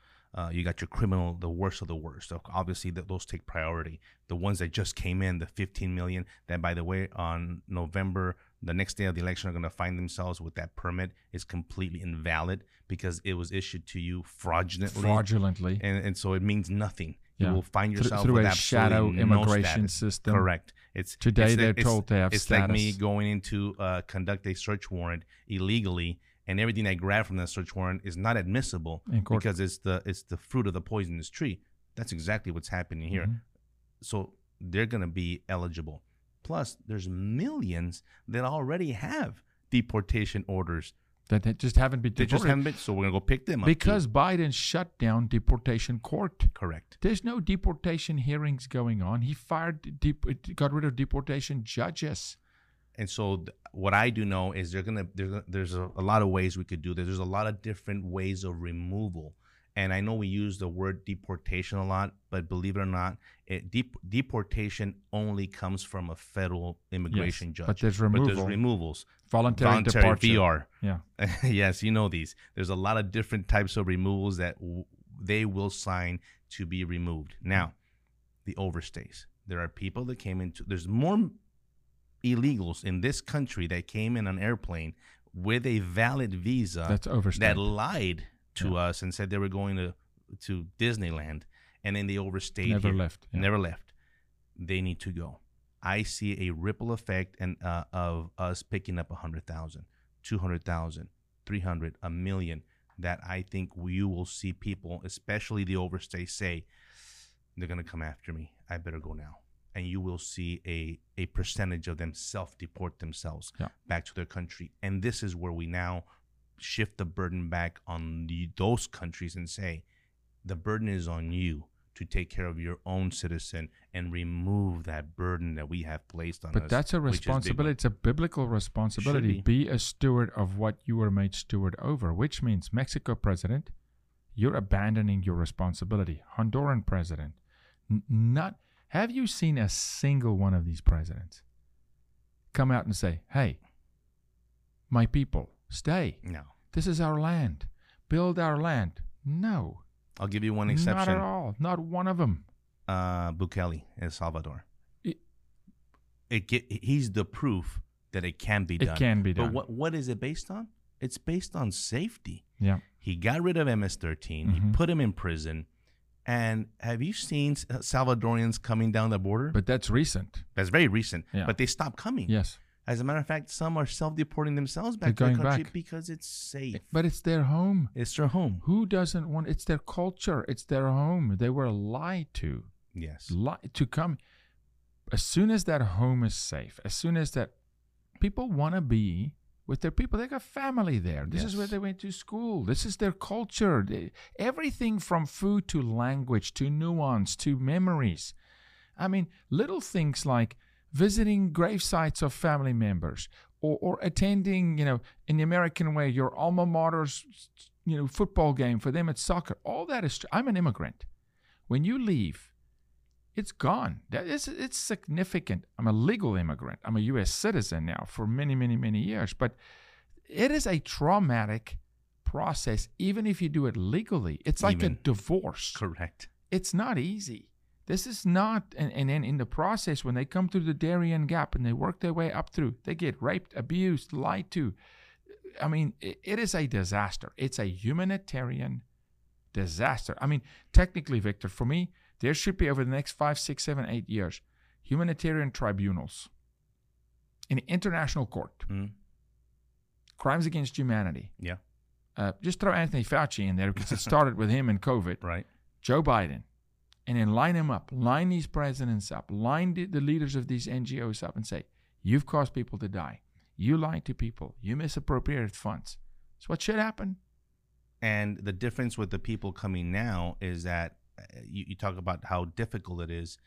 You got your criminal, the worst of the worst. So obviously, those take priority. The ones that just came in, the 15 million, that, by the way, on November, the next day of the election, are going to find themselves with that permit is completely invalid because it was issued to you fraudulently. And so it means nothing. Yeah. You will find yourself through with a shadow immigration system. Correct. They're told they have status. Like me going in to conduct a search warrant illegally, and everything I grab from that search warrant is not admissible because it's the fruit of the poisonous tree. That's exactly what's happening here. Mm-hmm. So they're going to be eligible. Plus, there's millions that already have deportation orders that just haven't been deported. They just haven't been, so we're going to go pick them up. Because Biden shut down deportation court. Correct. There's no deportation hearings going on. He got rid of deportation judges. And so what I do know is there's a lot of ways we could do this. There's a lot of different ways of removal. And I know we use the word deportation a lot, but believe it or not, deportation only comes from a federal immigration judge. But there's removal. But there's removals. Voluntary departure. VR. Yeah. Yes, you know these. There's a lot of different types of removals that they will sign to be removed. Now, the overstays. There are people that came into – there's more illegals in this country that came in on an airplane with a valid visa that lied to us and said they were going to Disneyland, and then they overstayed. Never left. They need to go. I see a ripple effect of us picking up 100,000, 200,000, 300, a million, that I think you will see people, especially the overstay, say, they're going to come after me. I better go now. And you will see a percentage of them self-deport themselves back to their country. And this is where we now shift the burden back on those countries and say, the burden is on you to take care of your own citizen and remove that burden that we have placed on us. But that's a responsibility. It's a biblical responsibility. Be a steward of what you were made steward over, which means Mexico president, you're abandoning your responsibility. Honduran president, not... Have you seen a single one of these presidents come out and say, hey, my people, stay. No. This is our land. Build our land. No. I'll give you one exception. Not at all. Not one of them. Bukele in Salvador. He's the proof that it can be done. It can be done. But what is it based on? It's based on safety. Yeah. He got rid of MS-13. Mm-hmm. He put him in prison. And have you seen Salvadorians coming down the border? But that's recent. That's very recent. Yeah. But they stopped coming. Yes. As a matter of fact, some are self-deporting themselves back to their country because it's safe. But it's their home. It's their home. Who doesn't want? It's their culture. It's their home. They were lied to. Yes. Lied to come. As soon as that home is safe, as soon as that people want to be with their people, they got family there. This is where they went to school. This is their culture. Everything from food to language to nuance to memories. I mean, little things like visiting grave sites of family members or attending, in the American way, your alma mater's, football game. For them, it's soccer. All that is. I'm an immigrant. When you leave, it's gone. It's significant. I'm a legal immigrant. I'm a U.S. citizen now for many, many, many years. But it is a traumatic process, even if you do it legally. It's like a divorce. Correct. It's not easy. This is not, and then in the process, when they come through the Darien Gap and they work their way up through, they get raped, abused, lied to. I mean, it is a disaster. It's a humanitarian disaster. I mean, technically, Victor, for me, there should be, over the next 5, 6, 7, 8 years, humanitarian tribunals in international court, crimes against humanity. Yeah. Just throw Anthony Fauci in there because it started with him and COVID. Right. Joe Biden. And then line him up, line these presidents up, line the leaders of these NGOs up and say, you've caused people to die. You lied to people. You misappropriated funds. That's what should happen. And the difference with the people coming now is that you talk about how difficult it is.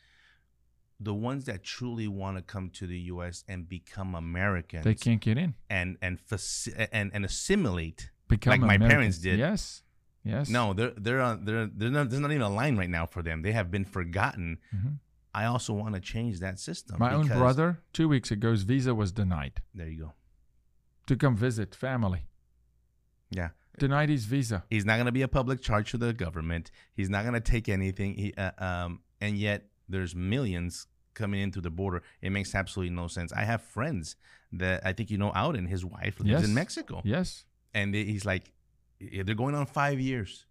The ones that truly want to come to the U.S. and become Americans, they can't get in and assimilate, become like American. My parents did. Yes, yes. No, there's not even a line right now for them. They have been forgotten. Mm-hmm. I also want to change that system. My own brother, 2 weeks ago, his visa was denied. There you go. To come visit family. Yeah. denied his visa. He's not going to be a public charge to the government. He's not going to take anything. And yet there's millions coming in through the border. It makes absolutely no sense. I have friends that I think you know, Auden, his wife lives in Mexico. Yes. And he's like, they're going on 5 years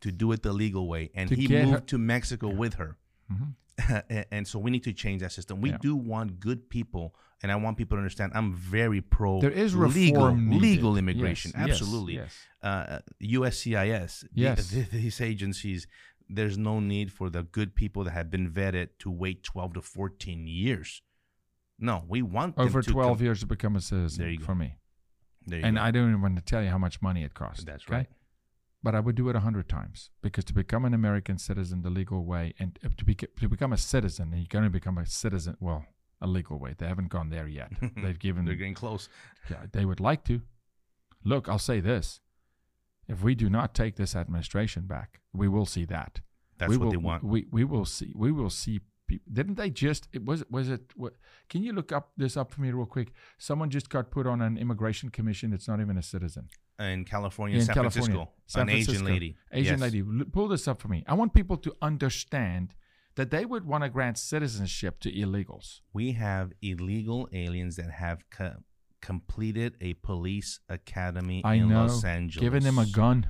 to do it the legal way. And he moved to Mexico with her. Mm-hmm. And so we need to change that system. We do want good people. And I want people to understand I'm very pro legal immigration. Yes, absolutely. Yes, yes. USCIS, yes. These agencies, there's no need for the good people that have been vetted to wait 12 to 14 years. No, we want them to 12 years to become a citizen. There you go. For me. There you go. I don't even want to tell you how much money it costs. That's right. But I would do it 100 times, because to become an American citizen the legal way, and to become a citizen, and you're going to become a citizen, well, a legal way. They haven't gone there yet. They're getting close. Yeah, they would like to. Look, I'll say this. If we do not take this administration back, we will see that. That's what they want. We will see. We will see. Didn't they just? Can you look this up for me real quick? Someone just got put on an immigration commission. It's not even a citizen. In California, San Francisco. Asian lady. Pull this up for me. I want people to understand that they would want to grant citizenship to illegals. We have illegal aliens that have completed a police academy in Los Angeles. Giving them a gun.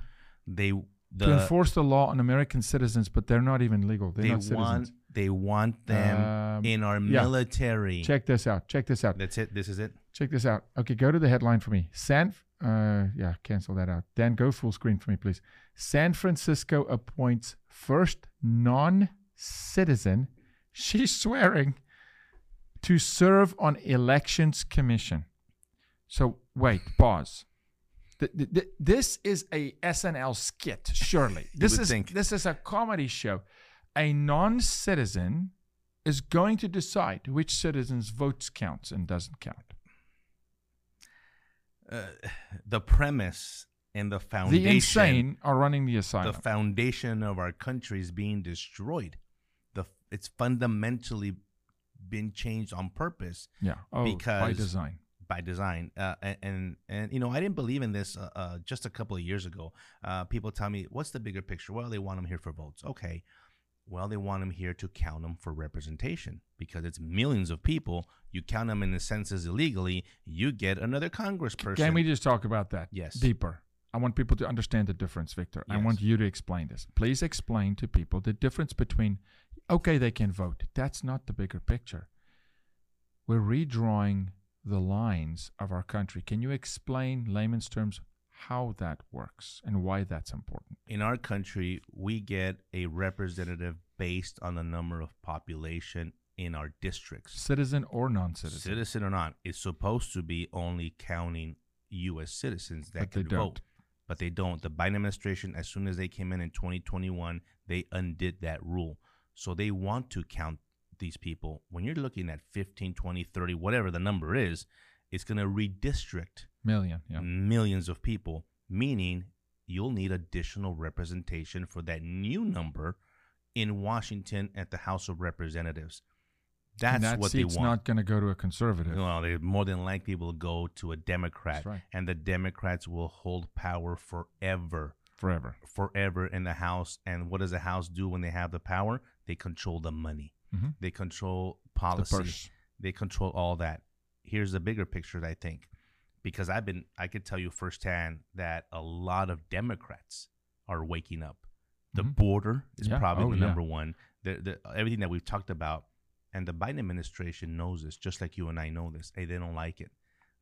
To enforce the law on American citizens, but they're not even legal. They're not citizens. They want them in our military. Check this out. That's it. This is it. Check this out. Okay, go to the headline for me. Cancel that out. Dan, go full screen for me, please. San Francisco appoints first non-citizen, she's swearing, to serve on Elections Commission. So wait, pause. This is a SNL skit, surely. This is a comedy show. A non-citizen is going to decide which citizen's votes counts and doesn't count. The premise and the foundation. The insane are running the asylum. The foundation of our country is being destroyed. It's fundamentally been changed on purpose. Yeah. By design. By design. And you know, I didn't believe in this just a couple of years ago. People tell me, what's the bigger picture? Well, they want them here for votes. Okay. Well, they want them here to count them for representation, because it's millions of people. You count them in the census illegally, you get another congressperson. Can we just talk about that? Yes. Deeper. I want people to understand the difference, Victor. Yes. I want you to explain this. Please explain to people the difference between, okay, they can vote. That's not the bigger picture. We're redrawing the lines of our country. Can you explain layman's terms how that works and why that's important? In our country, we get a representative based on the number of population in our districts. Citizen or non-citizen? Citizen or not. It's supposed to be only counting U.S. citizens that can vote. But they don't. The Biden administration, as soon as they came in 2021, they undid that rule. So they want to count these people. When you're looking at 15, 20, 30, whatever the number is, it's going to redistrict millions of people, meaning you'll need additional representation for that new number in Washington at the House of Representatives. That's what they want. It's not going to go to a conservative. No, they more than likely will go to a Democrat. That's right. And the Democrats will hold power forever. Forever in the House. And what does the House do when they have the power? They control the money. Mm-hmm. They control policy. They control all that. Here's the bigger picture, I think, because I could tell you firsthand that a lot of Democrats are waking up. The border is probably the number one. Everything that we've talked about, and the Biden administration knows this, just like you and I know this. Hey, they don't like it.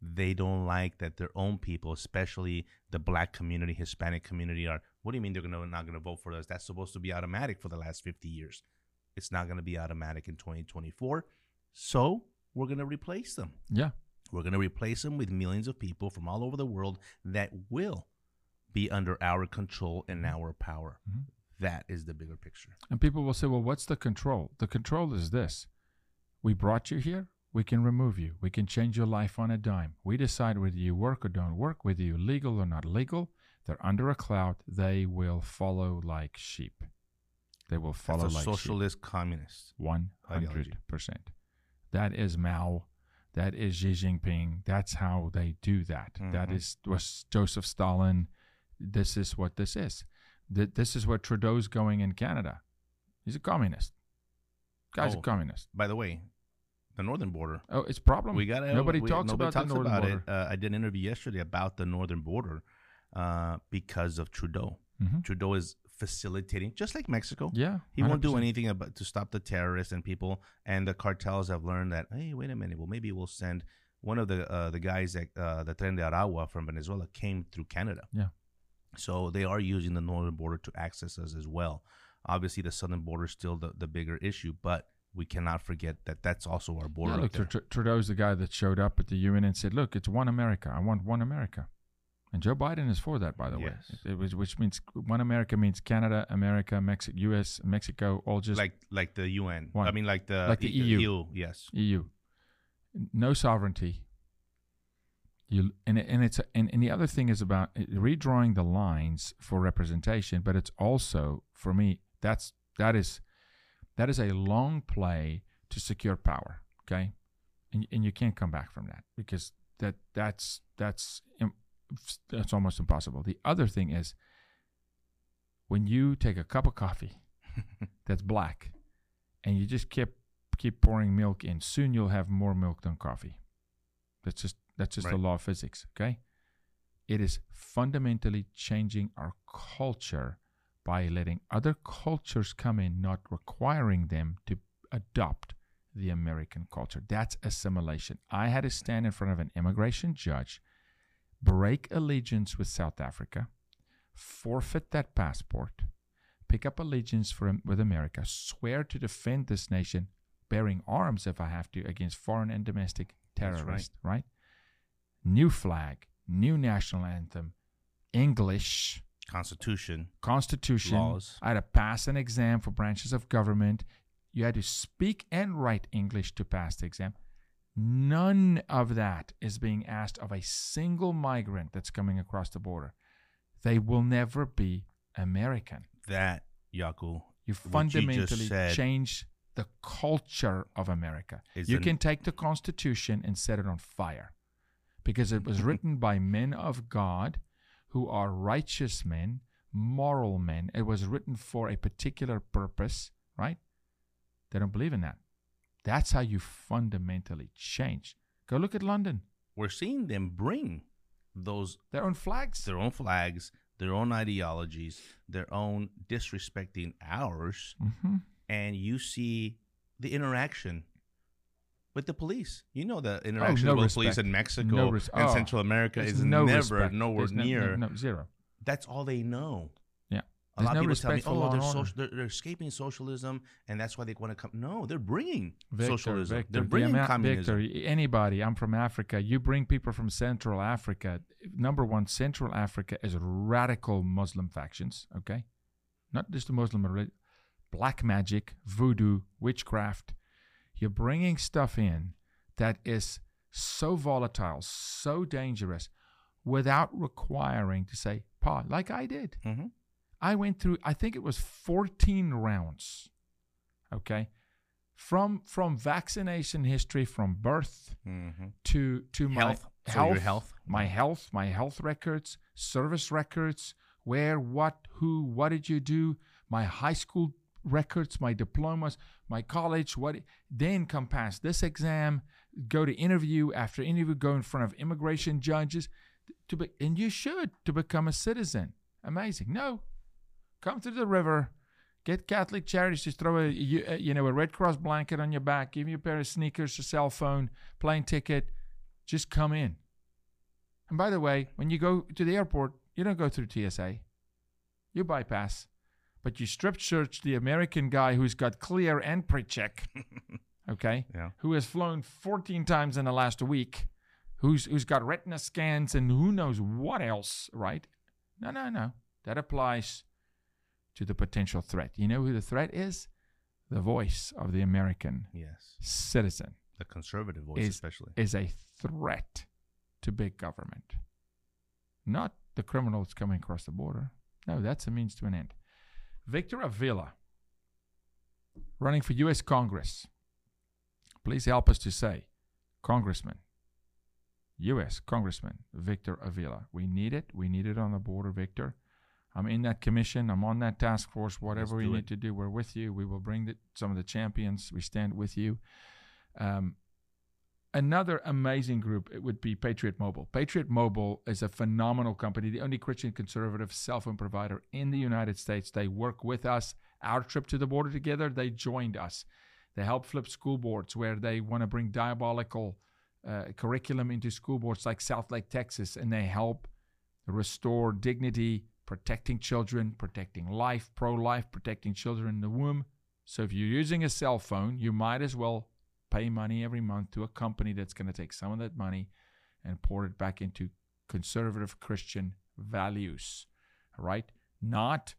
They don't like that their own people, especially the black community, Hispanic community, are, what do you mean they're not going to vote for us? That's supposed to be automatic for the last 50 years. It's not going to be automatic in 2024. So we're going to replace them. Yeah. We're going to replace them with millions of people from all over the world that will be under our control and our power. Mm-hmm. That is the bigger picture. And people will say, well, what's the control? The control is this. We brought you here. We can remove you. We can change your life on a dime. We decide whether you work or don't work, whether you're legal or not legal. They're under a cloud. They will follow like sheep. That's a socialist communist 100%. That is Mao. That is Xi Jinping. That's how they do that. Mm-hmm. That was Joseph Stalin. This is what this is. This is where Trudeau's going in Canada. He's a communist. Guy's a communist. By the way, the northern border. Oh, it's a problem. We gotta, nobody talks about the northern border. I did an interview yesterday about the northern border because of Trudeau. Mm-hmm. Trudeau is facilitating, just like Mexico. Yeah, he 100%. Won't do anything to stop the terrorists and people. And the cartels have learned that, hey, wait a minute, well, maybe we'll send one of the guys that the Tren de Aragua from Venezuela came through Canada. Yeah, so they are using the northern border to access us as well. Obviously, the southern border is still the bigger issue, but we cannot forget that that's also our border. Yeah, look, Trudeau's the guy that showed up at the UN and said, look, it's one America. I want one America. And Joe Biden is for that, by the way. Which means one America means Canada, America, Mexico, U.S., Mexico, all just like the UN. One. I mean, like the EU. Yes, EU. No sovereignty. And the other thing is about redrawing the lines for representation, but it's also for me that is a long play to secure power. Okay, and you can't come back from that because that's almost impossible. The other thing is when you take a cup of coffee that's black and you just keep pouring milk in, soon you'll have more milk than coffee. That's just the law of physics, okay? It is fundamentally changing our culture by letting other cultures come in, not requiring them to adopt the American culture. That's assimilation. I had to stand in front of an immigration judge, break allegiance with South Africa, forfeit that passport, pick up allegiance with America, swear to defend this nation, bearing arms if I have to against foreign and domestic terrorists, right? New flag, new national anthem, English. Constitution. Laws. I had to pass an exam for branches of government. You had to speak and write English to pass the exam. None of that is being asked of a single migrant that's coming across the border. They will never be American. That, Yaku, you fundamentally change the culture of America. You can take the Constitution and set it on fire because it was written by men of God who are righteous men, moral men. It was written for a particular purpose, right? They don't believe in that. That's how you fundamentally change. Go look at London. We're seeing them bring their own flags, their own ideologies, their own disrespecting ours. Mm-hmm. And you see the interaction with the police. You know the interaction with police in Mexico and Central America is nowhere near zero. That's all they know. A lot of people tell me, oh, they're escaping socialism, and that's why they want to come. No, they're bringing socialism. They're bringing communism. Victor, anybody, I'm from Africa. You bring people from Central Africa. Number one, Central Africa is radical Muslim factions, okay? Not just the Muslim, black magic, voodoo, witchcraft. You're bringing stuff in that is so volatile, so dangerous, without requiring to say, pa, like I did. Mm-hmm. I went through, I think it was 14 rounds, okay, from vaccination history, from birth to my health records, service records, where, what, who, what did you do, my high school records, my diplomas, my college, then come past this exam, go to interview after interview, go in front of immigration judges, and you should, to become a citizen. Amazing. No. Come to the river, get Catholic Charities to throw a Red Cross blanket on your back, give you a pair of sneakers, a cell phone, plane ticket. Just come in. And by the way, when you go to the airport, you don't go through TSA. You bypass. But you strip search the American guy who's got clear and pre-check, okay, who has flown 14 times in the last week, who's got retina scans and who knows what else, right? No. That applies to the potential threat. You know who the threat is? The voice of the American citizen. The conservative voice especially. Is a threat to big government. Not the criminals coming across the border. No, that's a means to an end. Victor Avila, running for U.S. Congress. Please help us to say, Congressman, U.S. Congressman Victor Avila. We need it. We need it on the border, Victor. I'm in that commission. I'm on that task force. Whatever we need to do, we're with you. We will bring some of the champions. We stand with you. Another amazing group, it would be Patriot Mobile. Patriot Mobile is a phenomenal company, the only Christian conservative cell phone provider in the United States. They work with us. Our trip to the border together, they joined us. They helped flip school boards where they want to bring diabolical curriculum into school boards like Southlake, Texas, and they help restore dignity, protecting children, protecting life, pro-life, protecting children in the womb. So if you're using a cell phone, you might as well pay money every month to a company that's going to take some of that money and pour it back into conservative Christian values, right? Not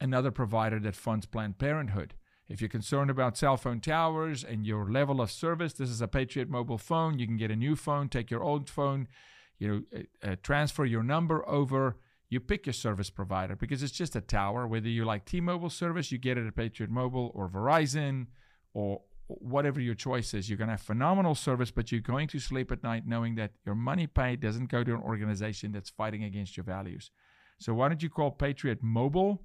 another provider that funds Planned Parenthood. If you're concerned about cell phone towers and your level of service, this is a Patriot Mobile phone. You can get a new phone, take your old phone, transfer your number over. You pick your service provider because it's just a tower. Whether you like T-Mobile service, you get it at Patriot Mobile or Verizon or whatever your choice is. You're going to have phenomenal service, but you're going to sleep at night knowing that your money paid doesn't go to an organization that's fighting against your values. So why don't you call Patriot Mobile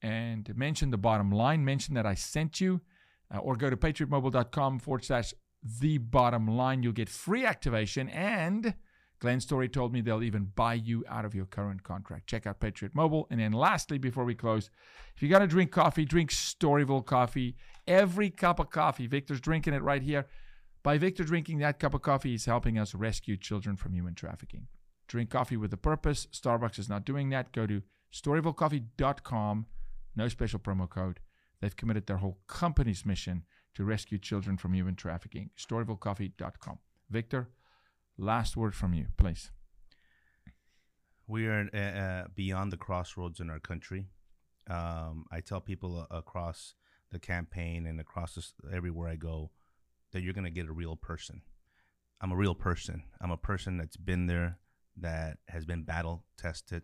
and mention The Bottom Line, mention that I sent you, or go to patriotmobile.com/thebottomline. You'll get free activation, and Glenn Story told me they'll even buy you out of your current contract. Check out Patriot Mobile. And then lastly, before we close, if you're going to drink coffee, drink Storyville Coffee. Every cup of coffee, Victor's drinking it right here. By Victor drinking that cup of coffee, he's helping us rescue children from human trafficking. Drink coffee with a purpose. Starbucks is not doing that. Go to storyvillecoffee.com. No special promo code. They've committed their whole company's mission to rescue children from human trafficking. Storyvillecoffee.com. Victor, last word from you, please. We are beyond the crossroads in our country. I tell people across the campaign and across everywhere I go that you're going to get a real person. I'm a real person. I'm a person that's been there, that has been battle tested,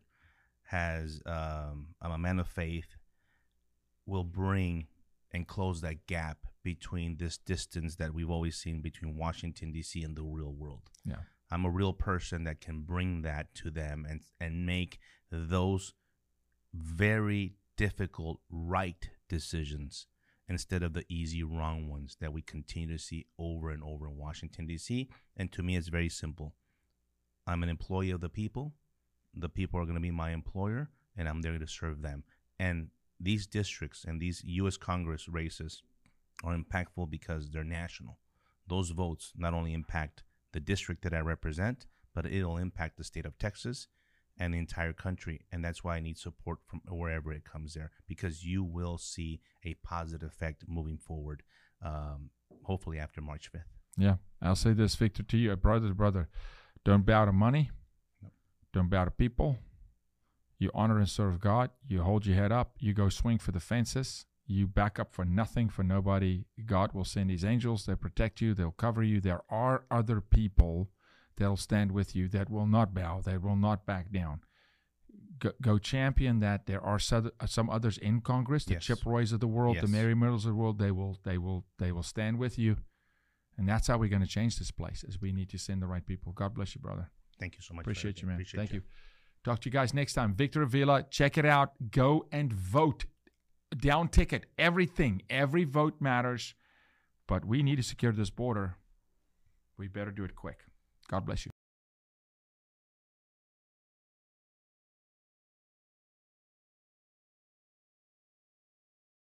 I'm a man of faith, will bring and close that gap between this distance that we've always seen between Washington, D.C. and the real world. Yeah. I'm a real person that can bring that to them and make those very difficult right decisions instead of the easy wrong ones that we continue to see over and over in Washington, D.C. And to me, it's very simple. I'm an employee of the people. The people are going to be my employer, and I'm there to serve them. And these districts and these U.S. Congress races are impactful because they're national. Those votes not only impact the district that I represent, but it'll impact the state of Texas and the entire country. And that's why I need support from wherever it comes there, because you will see a positive effect moving forward, hopefully after March 5th. Yeah, I'll say this, Victor, to you, brother to brother, don't bow to money. Don't bow to people. You honor and serve God. You hold your head up. You go swing for the fences. You back up for nothing, for nobody. God will send his angels. They protect you. They'll cover you. There are other people that'll stand with you that will not bow. They will not back down. Go champion that. There are some others in Congress, the Chip Roys of the world, the Mary Millers of the world. They will stand with you. And that's how we're going to change this place, is we need to send the right people. God bless you, brother. Thank you so much. Appreciate you, man. Thank you. Talk to you guys next time. Victor Avila, check it out. Go and vote. Down ticket. Everything. Every vote matters. But we need to secure this border. We better do it quick. God bless you.